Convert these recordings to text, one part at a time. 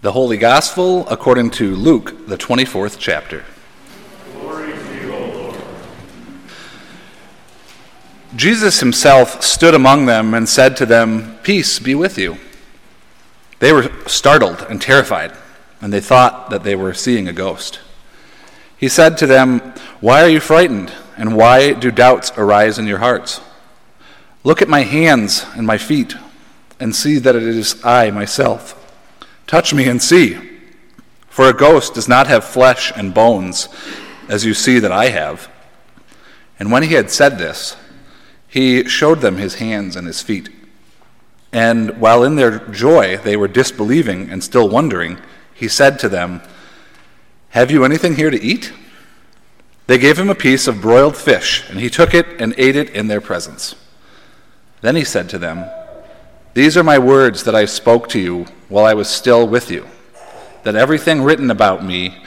The Holy Gospel according to Luke, the 24th chapter. Glory to you, O Lord. Jesus himself stood among them and said to them, "Peace be with you." They were startled and terrified, and they thought that they were seeing a ghost. He said to them, "Why are you frightened, and why do doubts arise in your hearts? Look at my hands and my feet, and see that it is I myself. Touch me and see, for a ghost does not have flesh and bones, as you see that I have." And when he had said this, he showed them his hands and his feet. And while in their joy they were disbelieving and still wondering, he said to them, "Have you anything here to eat?" They gave him a piece of broiled fish, and he took it and ate it in their presence. Then he said to them, "These are my words that I spoke to you while I was still with you, that everything written about me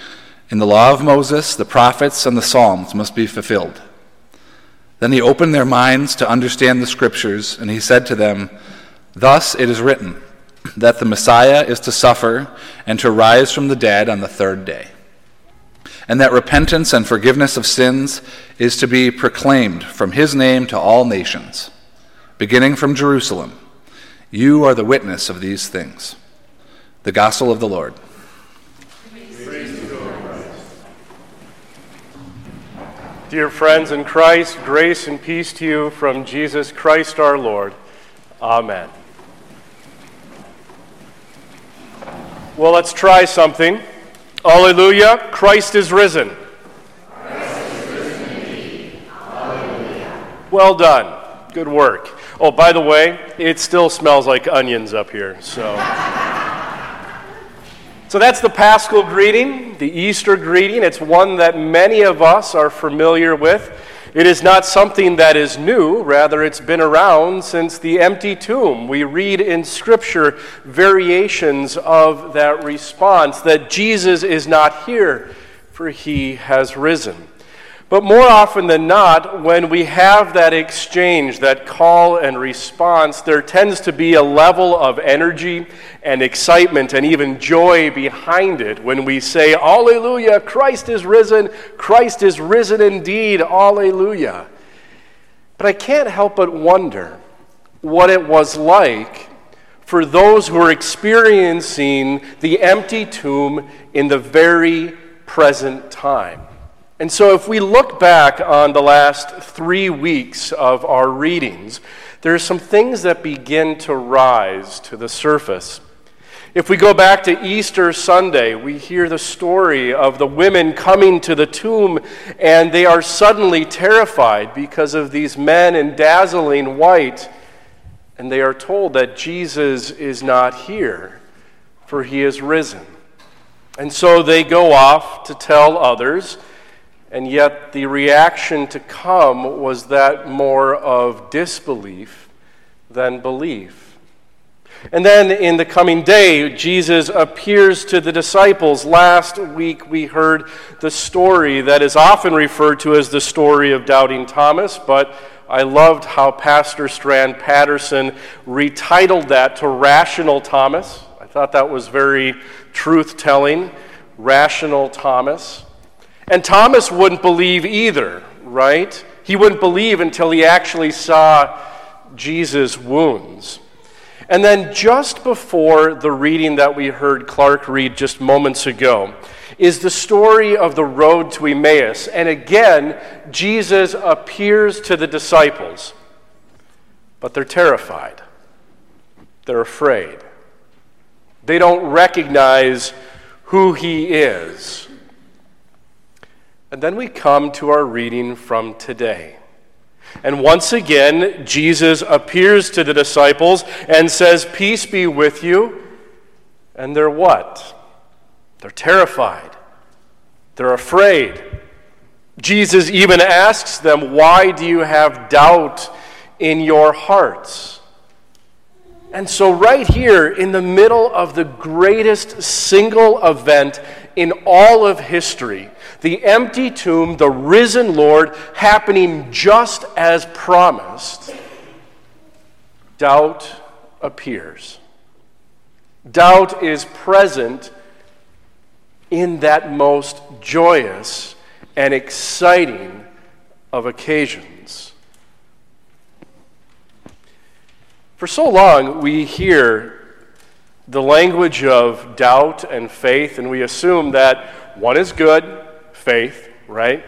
in the law of Moses, the prophets, and the Psalms must be fulfilled." Then he opened their minds to understand the Scriptures, and he said to them, "Thus it is written, that the Messiah is to suffer and to rise from the dead on the third day, and that repentance and forgiveness of sins is to be proclaimed from his name to all nations, beginning from Jerusalem. You are the witness of these things." The Gospel of the Lord. Praise to you, O Christ. Dear friends in Christ, grace and peace to you from Jesus Christ our Lord. Amen. Well, let's try something. Alleluia, Christ is risen. Christ is risen indeed. Alleluia. Well done. Good work. Oh, by the way, it still smells like onions up here. So that's the Paschal greeting, the Easter greeting. It's one that many of us are familiar with. It is not something that is new. Rather, it's been around since the empty tomb. We read in Scripture variations of that response, that Jesus is not here, for he has risen. But more often than not, when we have that exchange, that call and response, there tends to be a level of energy and excitement and even joy behind it. When we say, "Alleluia, Christ is risen indeed, Alleluia." But I can't help but wonder what it was like for those who are experiencing the empty tomb in the very present time. And so if we look back on the last 3 weeks of our readings, there are some things that begin to rise to the surface. If we go back to Easter Sunday, we hear the story of the women coming to the tomb, and they are suddenly terrified because of these men in dazzling white, and they are told that Jesus is not here, for he is risen. And so they go off to tell others. And yet the reaction to come was that more of disbelief than belief. And then in the coming day, Jesus appears to the disciples. Last week we heard the story that is often referred to as the story of Doubting Thomas, but I loved how Pastor Strand Patterson retitled that to Rational Thomas. I thought that was very truth-telling, Rational Thomas. And Thomas wouldn't believe either, right? He wouldn't believe until he actually saw Jesus' wounds. And then just before the reading that we heard Clark read just moments ago is the story of the road to Emmaus. And again, Jesus appears to the disciples, but they're terrified. They're afraid. They don't recognize who he is. And then we come to our reading from today. And once again, Jesus appears to the disciples and says, "Peace be with you." And they're what? They're terrified. They're afraid. Jesus even asks them, "Why do you have doubt in your hearts?" And so right here in the middle of the greatest single event in all of history, the empty tomb, the risen Lord, happening just as promised, doubt appears. Doubt is present in that most joyous and exciting of occasions. For so long, we hear the language of doubt and faith, and we assume that one is good, faith, right?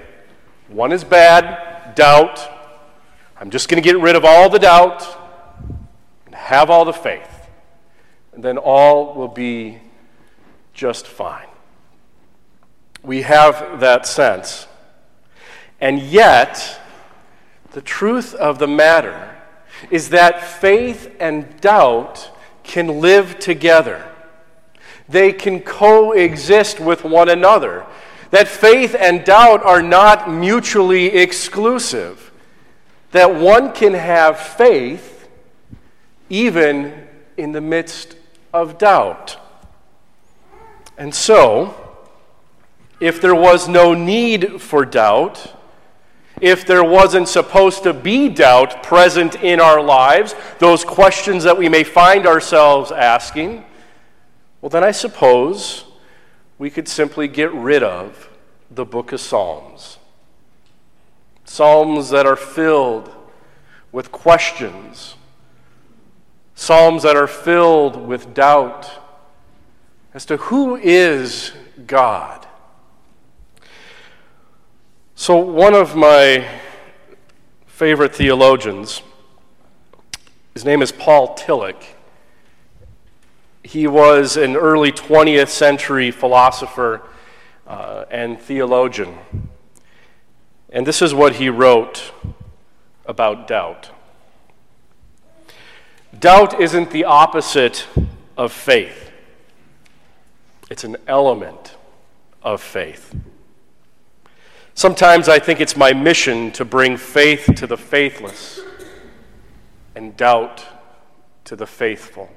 One is bad, doubt. I'm just going to get rid of all the doubt and have all the faith, and then all will be just fine. We have that sense. And yet, the truth of the matter is that faith and doubt can live together. They can coexist with one another. That faith and doubt are not mutually exclusive. That one can have faith even in the midst of doubt. And so, if there was no need for doubt, if there wasn't supposed to be doubt present in our lives, those questions that we may find ourselves asking, well, then I suppose we could simply get rid of the book of Psalms. Psalms that are filled with questions, Psalms that are filled with doubt as to who is God. So one of my favorite theologians, his name is Paul Tillich. He was an early 20th century philosopher and theologian. And this is what he wrote about doubt. Doubt isn't the opposite of faith. It's an element of faith. Sometimes I think it's my mission to bring faith to the faithless and doubt to the faithful.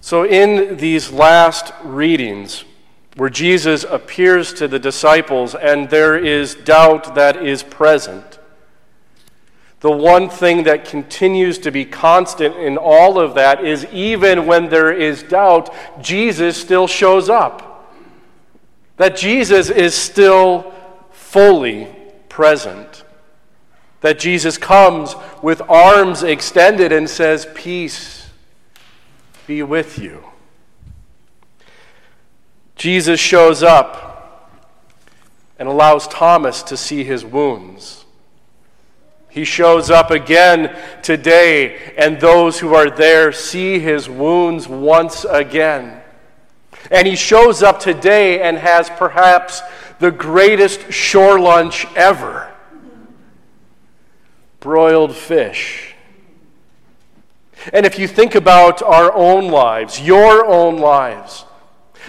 So in these last readings, where Jesus appears to the disciples and there is doubt that is present, the one thing that continues to be constant in all of that is even when there is doubt, Jesus still shows up. That Jesus is still fully present. That Jesus comes with arms extended and says, "Peace be with you." Jesus shows up and allows Thomas to see his wounds. He shows up again today, and those who are there see his wounds once again. And he shows up today and has perhaps the greatest shore lunch ever. Broiled fish. And if you think about our own lives, your own lives,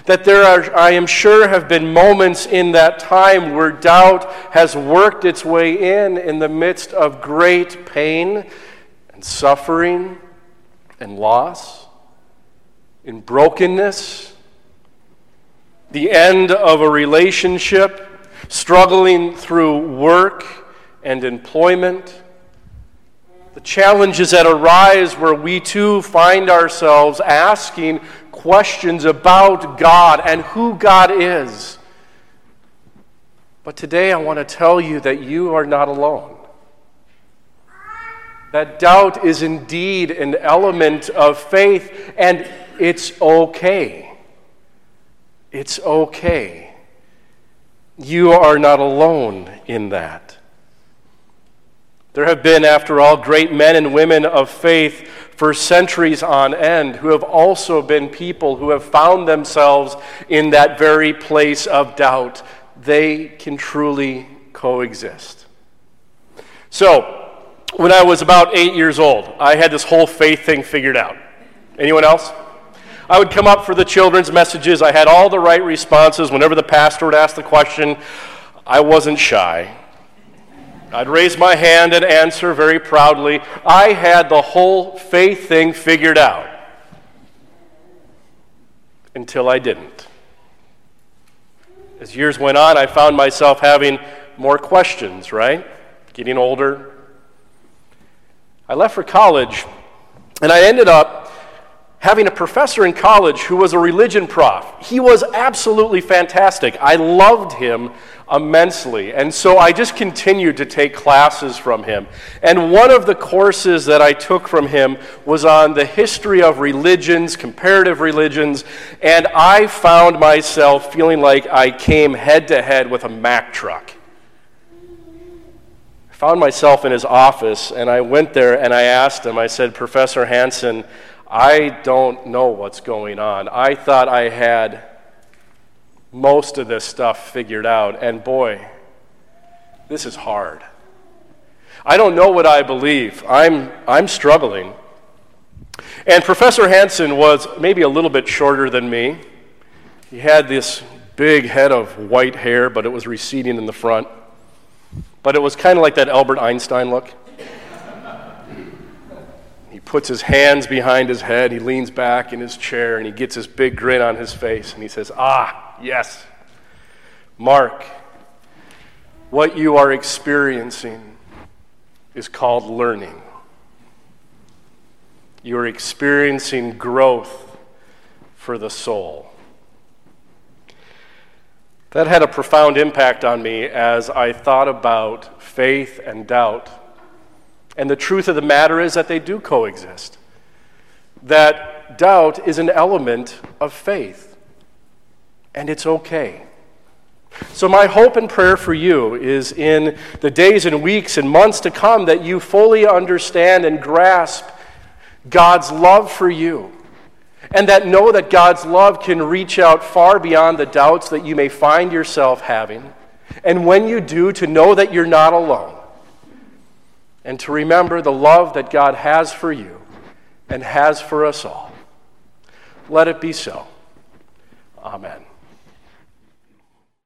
that there are, I am sure, have been moments in that time where doubt has worked its way in the midst of great pain and suffering and loss, in brokenness, the end of a relationship, struggling through work and employment, the challenges that arise where we too find ourselves asking questions about God and who God is. But today I want to tell you that you are not alone. That doubt is indeed an element of faith, and it's okay. It's okay. You are not alone in that. There have been, after all, great men and women of faith for centuries on end who have also been people who have found themselves in that very place of doubt. They can truly coexist. So, when I was about 8 years old, I had this whole faith thing figured out. Anyone else? I would come up for the children's messages. I had all the right responses. Whenever the pastor would ask the question, I wasn't shy. I'd raise my hand and answer very proudly. I had the whole faith thing figured out. Until I didn't. As years went on, I found myself having more questions, right? Getting older. I left for college And I ended up having a professor in college who was a religion prof. He was absolutely fantastic. I loved him immensely. And so I just continued to take classes from him. And one of the courses that I took from him was on the history of religions, comparative religions, and I found myself feeling like I came head to head with a Mack truck. I found myself in his office, and I went there and I asked him, I said, "Professor Hansen, I don't know what's going on. I thought I had most of this stuff figured out, and boy, this is hard. I don't know what I believe. I'm struggling." And Professor Hansen was maybe a little bit shorter than me. He had this big head of white hair, but it was receding in the front. But it was kind of like that Albert Einstein look. Puts his hands behind his head, he leans back in his chair, and he gets this big grin on his face, and he says, "Ah, yes, Mark, what you are experiencing is called learning. You are experiencing growth for the soul." That had a profound impact on me as I thought about faith and doubt. And the truth of the matter is that they do coexist. That doubt is an element of faith. And it's okay. So my hope and prayer for you is in the days and weeks and months to come that you fully understand and grasp God's love for you. And that know that God's love can reach out far beyond the doubts that you may find yourself having. And when you do, to know that you're not alone. And to remember the love that God has for you and has for us all. Let it be so. Amen.